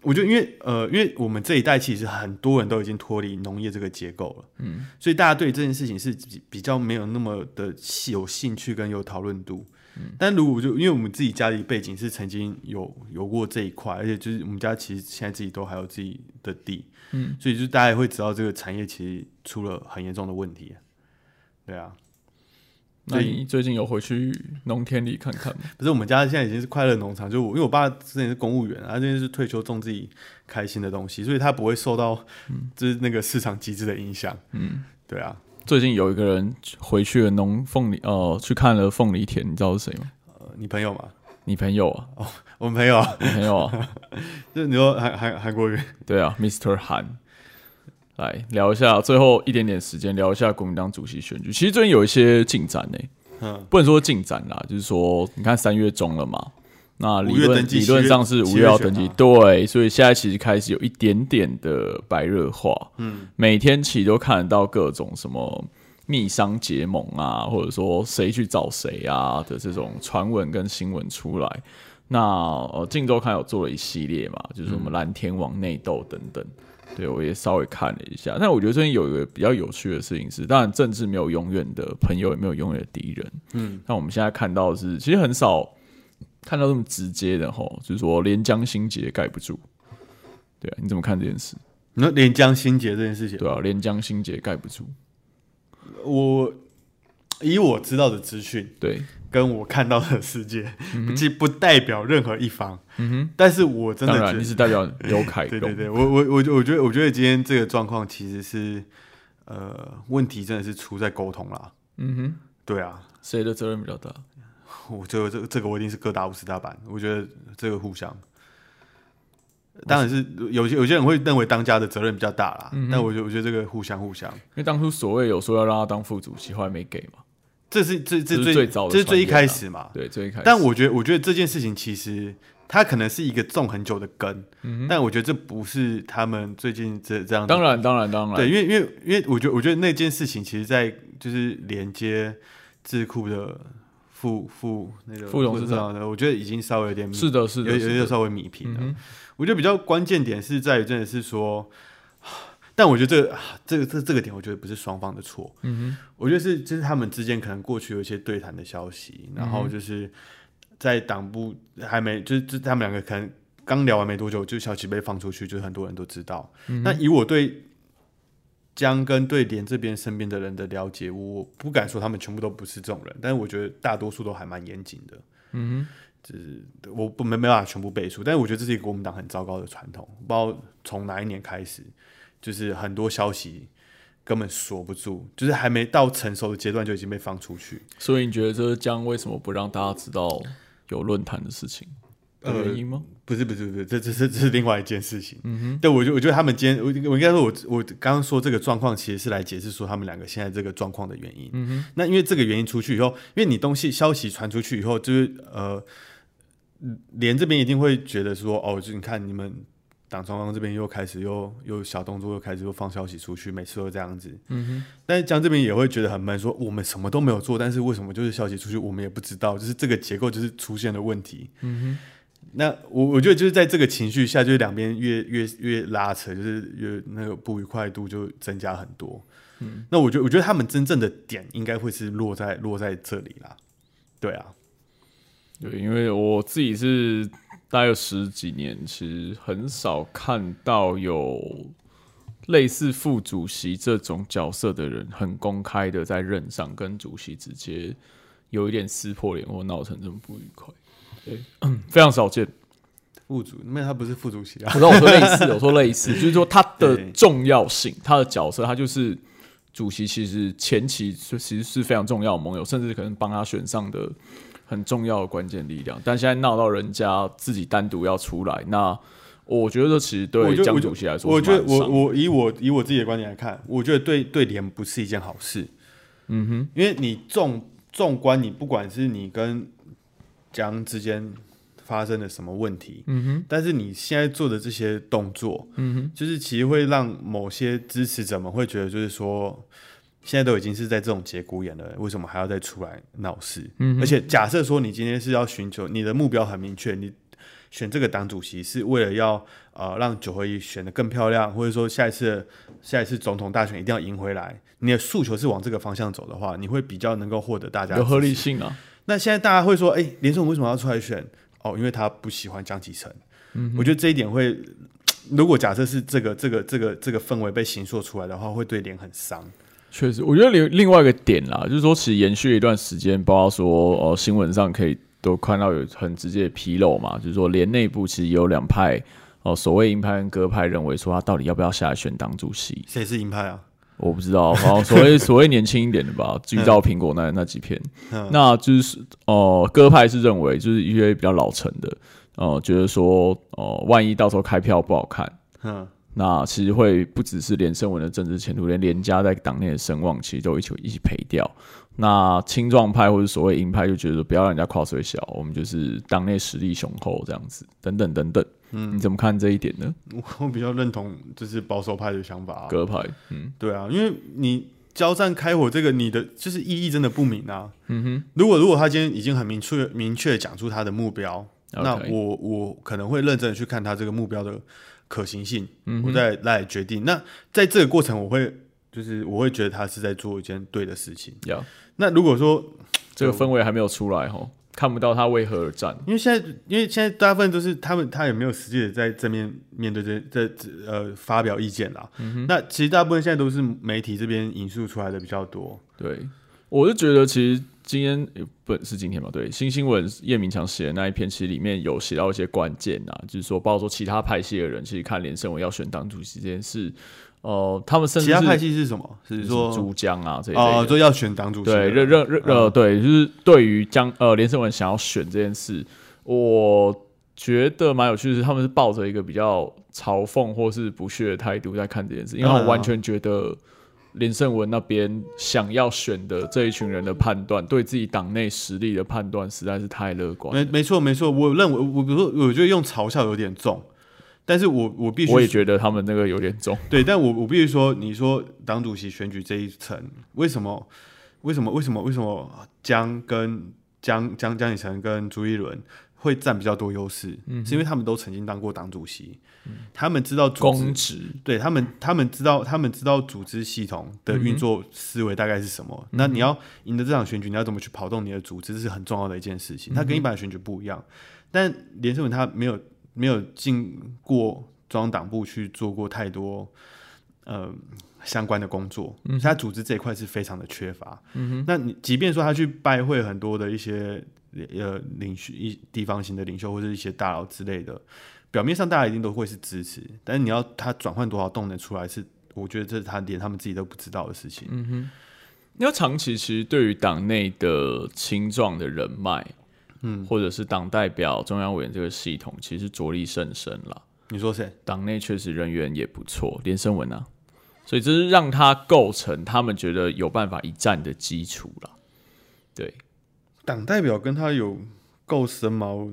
我觉得因为呃，因为我们这一代其实很多人都已经脱离农业这个结构了，嗯，所以大家对这件事情是比较没有那么的有兴趣跟有讨论度。嗯、但如果就因为我们自己家里背景是曾经有有过这一块，而且就是我们家其实现在自己都还有自己的地，嗯，所以就大家会知道这个产业其实出了很严重的问题。对啊，那你最近有回去农田里看看吗？不是，我们家现在已经是快乐农场，就我因为我爸之前是公务员，他最近是退休种自己开心的东西，所以他不会受到就是那个市场机制的影响。嗯，对啊。最近有一个人回去了农凤梨，呃，去看了凤梨田，你知道是谁吗？呃，你朋友吗？你朋友啊？哦，我们朋友啊，你朋友啊，就是你说韩韩韩国瑜？对啊 ，Mister 韩。来聊一下，最后一点点时间聊一下国民党主席选举。其实最近有一些进展呢、欸嗯，不能说进展啦，就是说你看三月中了嘛，那理论理论上是五月要登记，对，所以现在其实开始有一点点的白热化，嗯，每天其实都看得到各种什么密商结盟啊，或者说谁去找谁啊的这种传闻跟新闻出来。那呃，近周刊有做了一系列嘛，就是什么蓝天王内斗等等。嗯对，我也稍微看了一下，但我觉得最近有一个比较有趣的事情是，当然政治没有永远的朋友，也没有永远的敌人。嗯，那我们现在看到的是，其实很少看到这么直接的吼，就是说连江心结盖不住。对啊，你怎么看这件事？你说连江心结这件事情？对啊，连江心结盖不住。我以我知道的资讯，对，跟我看到的世界，嗯、其实不代表任何一方。嗯哼，但是我真的觉得你是代表刘凯荣。对对对，我我我我觉得，我觉得今天这个状况其实是，呃，问题真的是出在沟通啦。嗯哼，对啊，谁的责任比较大？我觉得这这个我一定是各打五十大板。我觉得这个互相，当然是有些有些人会认为当家的责任比较大啦。嗯、但我觉得我觉得这个互相互相，因为当初所谓有说要让他当副主席，后来没给嘛。这是这这最早的、啊，这是最一开始嘛？对，最一开始。但我觉得，我觉得这件事情其实它可能是一个种很久的根，嗯、但我觉得这不是他们最近这这样的。当然，当然，当然。对，因为因为因为我觉得，我觉得那件事情其实，在就是连接智库的副副那个副董事长的，我觉得已经稍微有点是的，是的，有有点稍微弭平了、嗯。我觉得比较关键点是在于，真的是说。但我觉得这个、啊这个这个、这个点，我觉得不是双方的错。嗯哼，我觉得是就是他们之间可能过去有一些对谈的消息，然后就是在党部还没，就是就他们两个可能刚聊完没多久，就消息被放出去，就是很多人都知道。嗯、那以我对江跟对连这边身边的人的了解，我不敢说他们全部都不是这种人，但是我觉得大多数都还蛮严谨的。嗯哼。就是我不没没办法全部背书，但是我觉得这是一个国民党很糟糕的传统，不知道从哪一年开始。就是很多消息根本锁不住，就是还没到成熟的阶段就已经被放出去。所以你觉得这是江为什么不让大家知道有论坛的事情？的原因吗？呃、不是不是不是，这这是这是另外一件事情。嗯哼，对，我觉我觉得他们今天，我我应该说我，我我刚刚说这个状况，其实是来解释说他们两个现在这个状况的原因。嗯哼，那因为这个原因出去以后，因为你东西消息传出去以后，就是呃，连这边一定会觉得说，哦，就你看你们党中央这边又开始又又小动作，又开始又放消息出去，每次都这样子。嗯哼，但是江这边也会觉得很闷，说我们什么都没有做，但是为什么就是消息出去，我们也不知道，就是这个结构就是出现了问题。嗯哼。那我我觉得就是在这个情绪下，就是两边越越越拉扯，就是越那个不愉快度就增加很多。嗯，那我觉得我觉得他们真正的点应该会是落在落在这里啦。对啊，对，因为我自己是大约十几年，其实很少看到有类似副主席这种角色的人，很公开的在任上跟主席直接有一点撕破脸或闹成这么不愉快。对，非常少见。副主，那他不是副主席啊？我说类似，我说类似，就是说他的重要性，他的角色，他就是主席。其实前期其实是非常重要的盟友，甚至可能帮他选上的很重要的关键力量。但现在闹到人家自己单独要出来，那我觉得其实对江主席来说，我觉得我我以我以我自己的观点来看，我觉得对对联不是一件好事。嗯哼，因为你纵纵观你不管是你跟江之间发生了什么问题、嗯哼，但是你现在做的这些动作、嗯哼，就是其实会让某些支持者们会觉得，就是说现在都已经是在这种节骨眼了，为什么还要再出来闹事、嗯、而且假设说你今天是要寻求你的目标很明确，你选这个党主席是为了要、呃、让九合一选得更漂亮，或者说下一次下一次总统大选一定要赢回来，你的诉求是往这个方向走的话，你会比较能够获得大家有合理性啊。那现在大家会说，哎、欸，连胜文为什么要出来选？哦，因为他不喜欢江启臣。嗯，我觉得这一点会，如果假设是这个、这个、这个、这个氛围被形塑出来的话，会对连很伤。确实，我觉得另外一个点啦，就是说，其实延续一段时间，包括说，呃，新闻上可以都看到有很直接的披露嘛，就是说，连内部其实有两派，哦、呃，所谓鹰派跟鸽派认为说，他到底要不要下来选党主席？谁是鹰派啊？我不知道，然后所谓所谓年轻一点的吧，聚到苹果那那几篇，那就是哦，鸽、呃、派是认为就是一些比较老成的，呃，觉得说哦、呃，万一到时候开票不好看，嗯，那其实会不只是连胜文的政治前途，连连家在党内的声望，其实都一起一起赔掉。那青壮派或者所谓鹰派就觉得不要让人家跨岁小，我们就是党内实力雄厚这样子，等等等等。嗯，你怎么看这一点呢？我比较认同就是保守派的想法、啊，鸽派。嗯，对啊，因为你交战开火这个，你的就是意义真的不明啊。嗯哼，如果如果他今天已经很明确明确讲出他的目标， okay. 那我我可能会认真的去看他这个目标的可行性，嗯、我再来决定。那在这个过程，我会。就是我会觉得他是在做一件对的事情。Yeah. 那如果说这个氛围还没有出来齁，看不到他为何而战。因为现在，因为现在大部分都是他们，他也没有实际的在正面面对这这呃发表意见啦、嗯。那其实大部分现在都是媒体这边引述出来的比较多。对，我是觉得其实今天不是今天嘛，对，新新闻叶明强写的那一篇，其实里面有写到一些关键啊，就是说包括说其他派系的人，其实看连胜文要选党主席这件事。呃，他们甚至其他派系是什么？是说珠江啊这一类的哦，就要选党主席。对，认认认呃，对，就是对于江呃连胜文想要选这件事，我觉得蛮有趣的是，他们是抱着一个比较嘲讽或是不屑的态度在看这件事，因为我完全觉得连胜文那边想要选的这一群人的判断，对自己党内实力的判断实在是太乐观了。没没错没错，我认为我我我觉得用嘲笑有点重。但是我我必须，我也觉得他们那个有点重。对，但我我必须说，你说党主席选举这一层，为什么为什么为什么为什么江跟江江江启臣跟朱一伦会占比较多优势、嗯？是因为他们都曾经当过党主席，嗯、他们知道公职，对他们他们知道他们知道组织系统的运作思维大概是什么。嗯、那你要赢得这场选举，你要怎么去跑动你的组织，这是很重要的一件事情。它跟一般的选举不一样，嗯、但连胜文他没有。没有进过中央党部去做过太多呃相关的工作，嗯、他组织这一块是非常的缺乏。嗯、那你即便说他去拜会很多的一些呃领袖、地方型的领袖或者一些大佬之类的，表面上大家一定都会是支持，但是你要他转换多少动能出来是，是我觉得这是他连他们自己都不知道的事情。嗯哼，因为长期其实对于党内的青壮的人脉。嗯，或者是党代表、中央委员这个系统，其实着力甚深啦。你说谁？党内确实人员也不错，连胜文啊，所以这是让他构成他们觉得有办法一战的基础啦。对，党代表跟他有够深吗？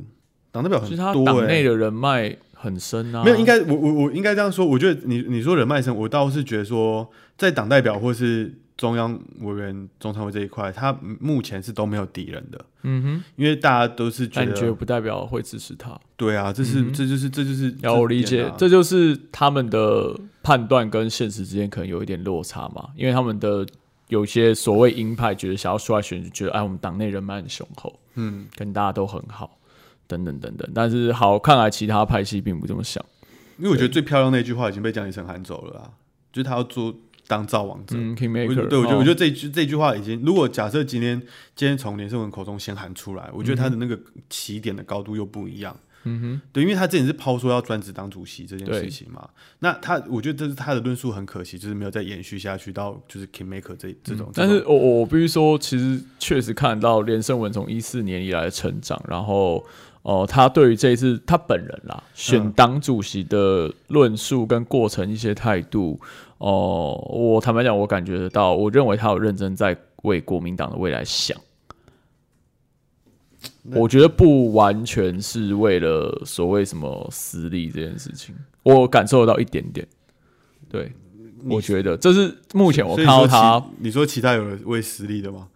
党代表很多、欸，其实他党内的人脉很深啊。没有，应该我我我应该这样说，我觉得你你说人脉深，我倒是觉得说，在党代表或是中央委员、中常委这一块，他目前是都没有敌人的，嗯哼，因为大家都是觉得，但你觉得不代表会支持他，对啊，这是、嗯、这就是这就是，要我理解， 这,、啊、这就是他们的判断跟现实之间可能有一点落差嘛，因为他们的有些所谓鹰派觉得想要出来选举，觉得哎我们党内人脉很雄厚，嗯，跟大家都很好，等等等等，但是好，看来其他派系并不这么想，因为我觉得最漂亮那句话已经被江宜晨喊走了啊，就是他要做。当造王者，嗯 ，Kingmaker， 对，我觉得，我觉得这句这句话已经，如果假设今天今天从连胜文口中先喊出来，我觉得他的那个起点的高度又不一样，嗯哼，对，因为他之前是抛说要专职当主席这件事情嘛，那他，我觉得这是他的论述很可惜，就是没有再延续下去到就是 Kingmaker 这这种，嗯、但是我我必须说，其实确实看到连胜文从一四年以来的成长，然后。哦、他对于这一次他本人啦选党主席的论述跟过程一些态度、嗯呃、我坦白讲我感觉得到，我认为他有认真在为国民党的未来想，我觉得不完全是为了所谓什么私利这件事情，我感受到一点点，对，我觉得这是目前我看到他。你 说, 你说其他有为私利的吗？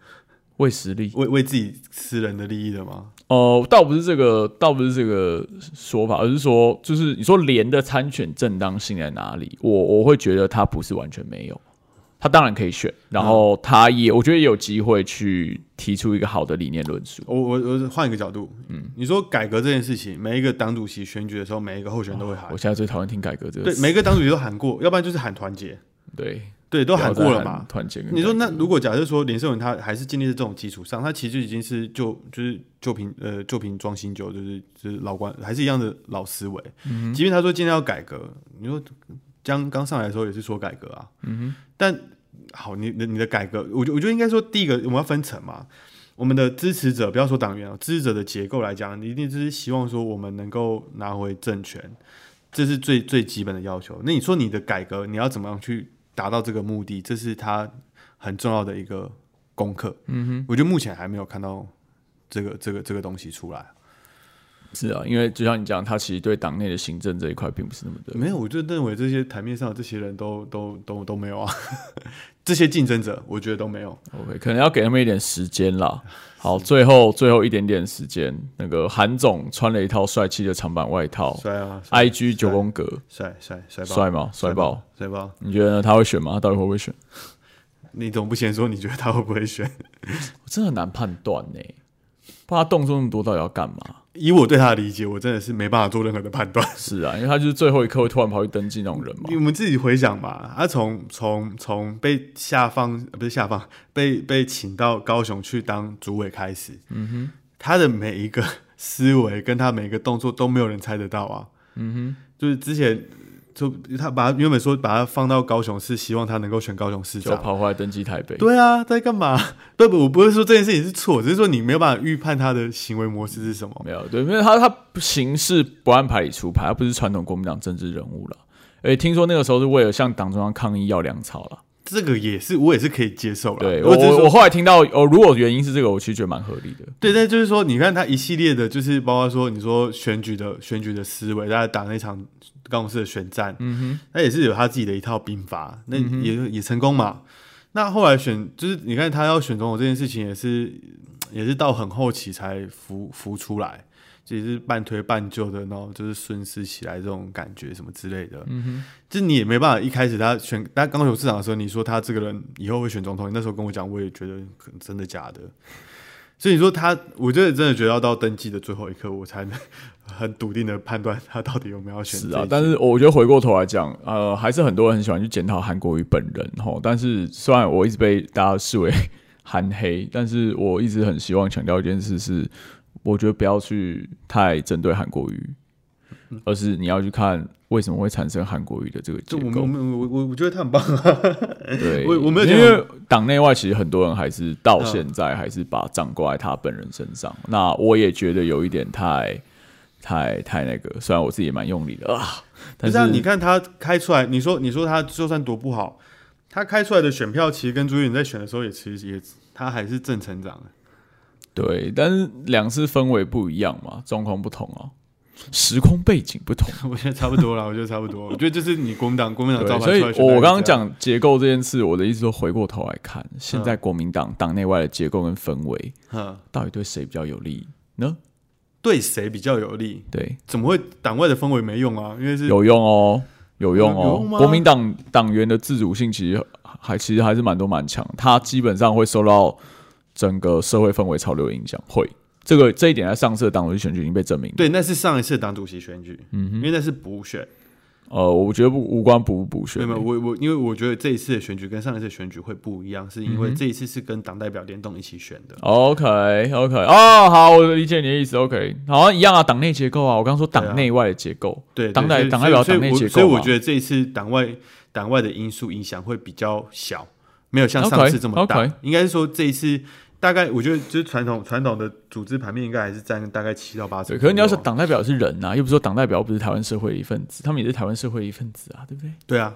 为私利， 为, 为自己私人的利益的吗？哦、呃，倒不是这个，倒不是这个说法，而是说，就是你说连的参选正当性在哪里？我我会觉得他不是完全没有，他当然可以选，然后他也、嗯、我觉得也有机会去提出一个好的理念论述。我我我换一个角度，嗯，你说改革这件事情，每一个党主席选举的时候，每一个候选人都会喊。哦、我现在最讨厌听改革这个词。对，每一个党主席都喊过，要不然就是喊团结。对。对，都喊过了嘛。你说那如果假设说连胜文他还是建立在这种基础上，他其实已经是旧就是旧瓶呃旧瓶装新酒，就是就是老官还是一样的老思维。嗯、即便他说今天要改革，你说江刚上来的时候也是说改革啊。嗯、但好，你你的改革，我就我就应该说第一个我们要分层嘛。我们的支持者不要说党员啊，支持者的结构来讲，你一定就是希望说我们能够拿回政权，这是最最基本的要求。那你说你的改革你要怎么样去？达到这个目的，这是他很重要的一个功课。嗯哼，我觉得目前还没有看到这个这个这个东西出来。是啊，因为就像你讲，他其实对党内的行政这一块并不是那么的。没有，我就认为这些台面上的这些人都都都都没有啊，这些竞争者我觉得都没有。OK， 可能要给他们一点时间啦。好，最后最后一点点时间，那个韩总穿了一套帅气的长版外套，帅啊 ！I G 九宫格，帅帅帅爆，帅吗？帅爆，帅爆！你觉得呢？他会选吗？他到底会不会选？你总不先说你觉得他会不会选？我真的很难判断呢、欸。不知道他动作那么多到底要干嘛？以我对他的理解，我真的是没办法做任何的判断。是啊，因为他就是最后一刻会突然跑去登记那种人嘛。我们自己回想嘛，他从从从被下放不是下放，被被请到高雄去当主委开始，嗯哼，他的每一个思维跟他每一个动作都没有人猜得到啊。嗯哼，就是之前。就他把他原本说把他放到高雄市，希望他能够选高雄市长，就跑回来登记台北。对啊，在干嘛？对不，我不是说这件事情是错，只是说你没有办法预判他的行为模式是什么。没有，对，因为他他行事不按牌理出牌，他不是传统国民党政治人物了。而听说那个时候是为了向党中央抗议要粮草了，这个也是我也是可以接受了。对， 我, 我, 我后来听到哦，如果原因是这个，我其实觉得蛮合理的。对，但就是说，你看他一系列的，就是包括说你说选举的选举的思维，大家打那场。高雄市的选战，嗯哼，他也是有他自己的一套兵法，那也、嗯、也成功嘛。那后来选，就是你看他要选总统这件事情，也是也是到很后期才浮浮出来，也是半推半就的，然后就是顺势起来这种感觉什么之类的。嗯哼，就你也没办法一开始他选他刚选市长的时候，你说他这个人以后会选总统，你那时候跟我讲，我也觉得可能真的假的。所以你说他，我真的真的觉得要到登记的最后一刻，我才能很笃定的判断他到底有没有要选择。是啊，但是我觉得回过头来讲，呃，还是很多人很喜欢去检讨韩国瑜本人齁。但是虽然我一直被大家视为韩黑，但是我一直很希望强调一件事是，我觉得不要去太针对韩国瑜。嗯、而是你要去看为什么会产生韩国瑜的这个结构。我我我我觉得他很棒啊。对，我我没有因为党内外其实很多人还是到现在还是把掌掴在他本人身上。嗯、那我也觉得有一点太太太那个，虽然我自己也蛮用力的啊，但是你看他开出来，你说你说他就算多不好，他开出来的选票其实跟朱立伦在选的时候也其实也他还是正成长的。对，但是两次氛围不一样嘛，状况不同啊，时空背景不同。我觉得差不多啦，我觉得差不多。我觉得就是你国民党国民党招牌出来选。所以我刚刚讲结构这件事，我的意思说回过头来看，现在国民党党内外的结构跟氛围，到底对谁比较有利呢？对谁比较有利？对，怎么会党外的氛围没用啊？因为是有用哦。有用哦，有用国民党党员的自主性其实还其实还是蛮多蛮强，他基本上会受到整个社会氛围潮流影响，会这个这一点在上次的党主席选举已经被证明了。对，那是上一次的党主席选举，嗯哼，因为那是补选。呃，我觉得不无关补不补选。没有，我我因为我觉得这一次的选举跟上一次的选举会不一样，是因为这一次是跟党代表联动一起选的。OK OK， 哦，好，我理解你的意思。OK， 好像一样啊，党内结构啊，我刚刚说党内外的结构，对，党代党代表党内结构，所以我觉得这一次党外党外的因素影响会比较小，没有像上次这么大。Okay, okay. 应该是说这一次。大概我觉得就是传统传统的组织盘面应该还是占大概七到八成。可是你要说党代表是人啊，又不是说党代表不是台湾社会一份子，他们也是台湾社会一份子啊，对不对？对啊，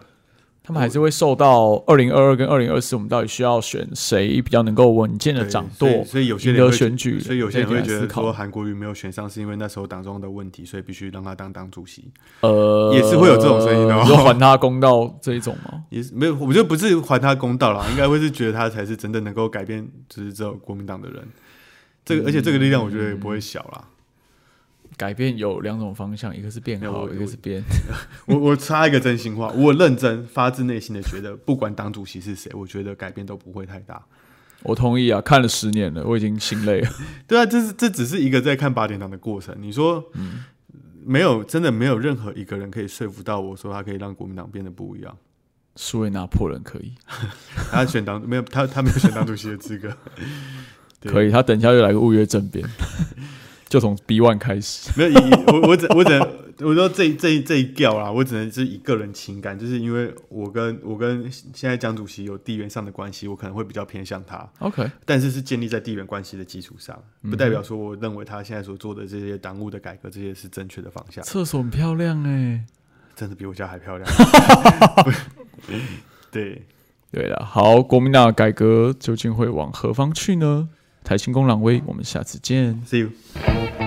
他们还是会受到二零二二跟二零二四，我们到底需要选谁比较能够稳健的掌舵，所以所以有些人会选举，所以有些人会觉得说韩国瑜没有选上是因为那时候党中的问题，所以必须让他当党主席。呃，也是会有这种声音的、哦，有还他公道这一种吗？也是没有，我觉得不是还他公道啦，应该会是觉得他才是真的能够改变，就是这国民党的人。这个而且这个力量我觉得也不会小啦。嗯嗯改变有两种方向，一个是变好，一个是变。我我插一个真心话，我认真发自内心的觉得，不管党主席是谁，我觉得改变都不会太大。我同意啊，看了十年了，我已经心累了。对啊，这这只是一个在看八点档的过程。你说、嗯、没有，真的没有任何一个人可以说服到我说他可以让国民党变得不一样。苏维拿破仑可以，他选党没有他他没有选党主席的资格。可以，他等一下就来个五月政变。就从 B 一 开始没有，我我只我只能我说这这这一调啦，我只能是以个人情感，就是因为我跟我跟现在蒋主席有地缘上的关系，我可能会比较偏向他。OK， 但是是建立在地缘关系的基础上，不代表说我认为他现在所做的这些党务的改革，这些是正确的方向。厕所很漂亮哎、欸，真的比我家还漂亮。对对了，好，国民党改革究竟会往何方去呢？台青攻狼威，我们下次见。See you.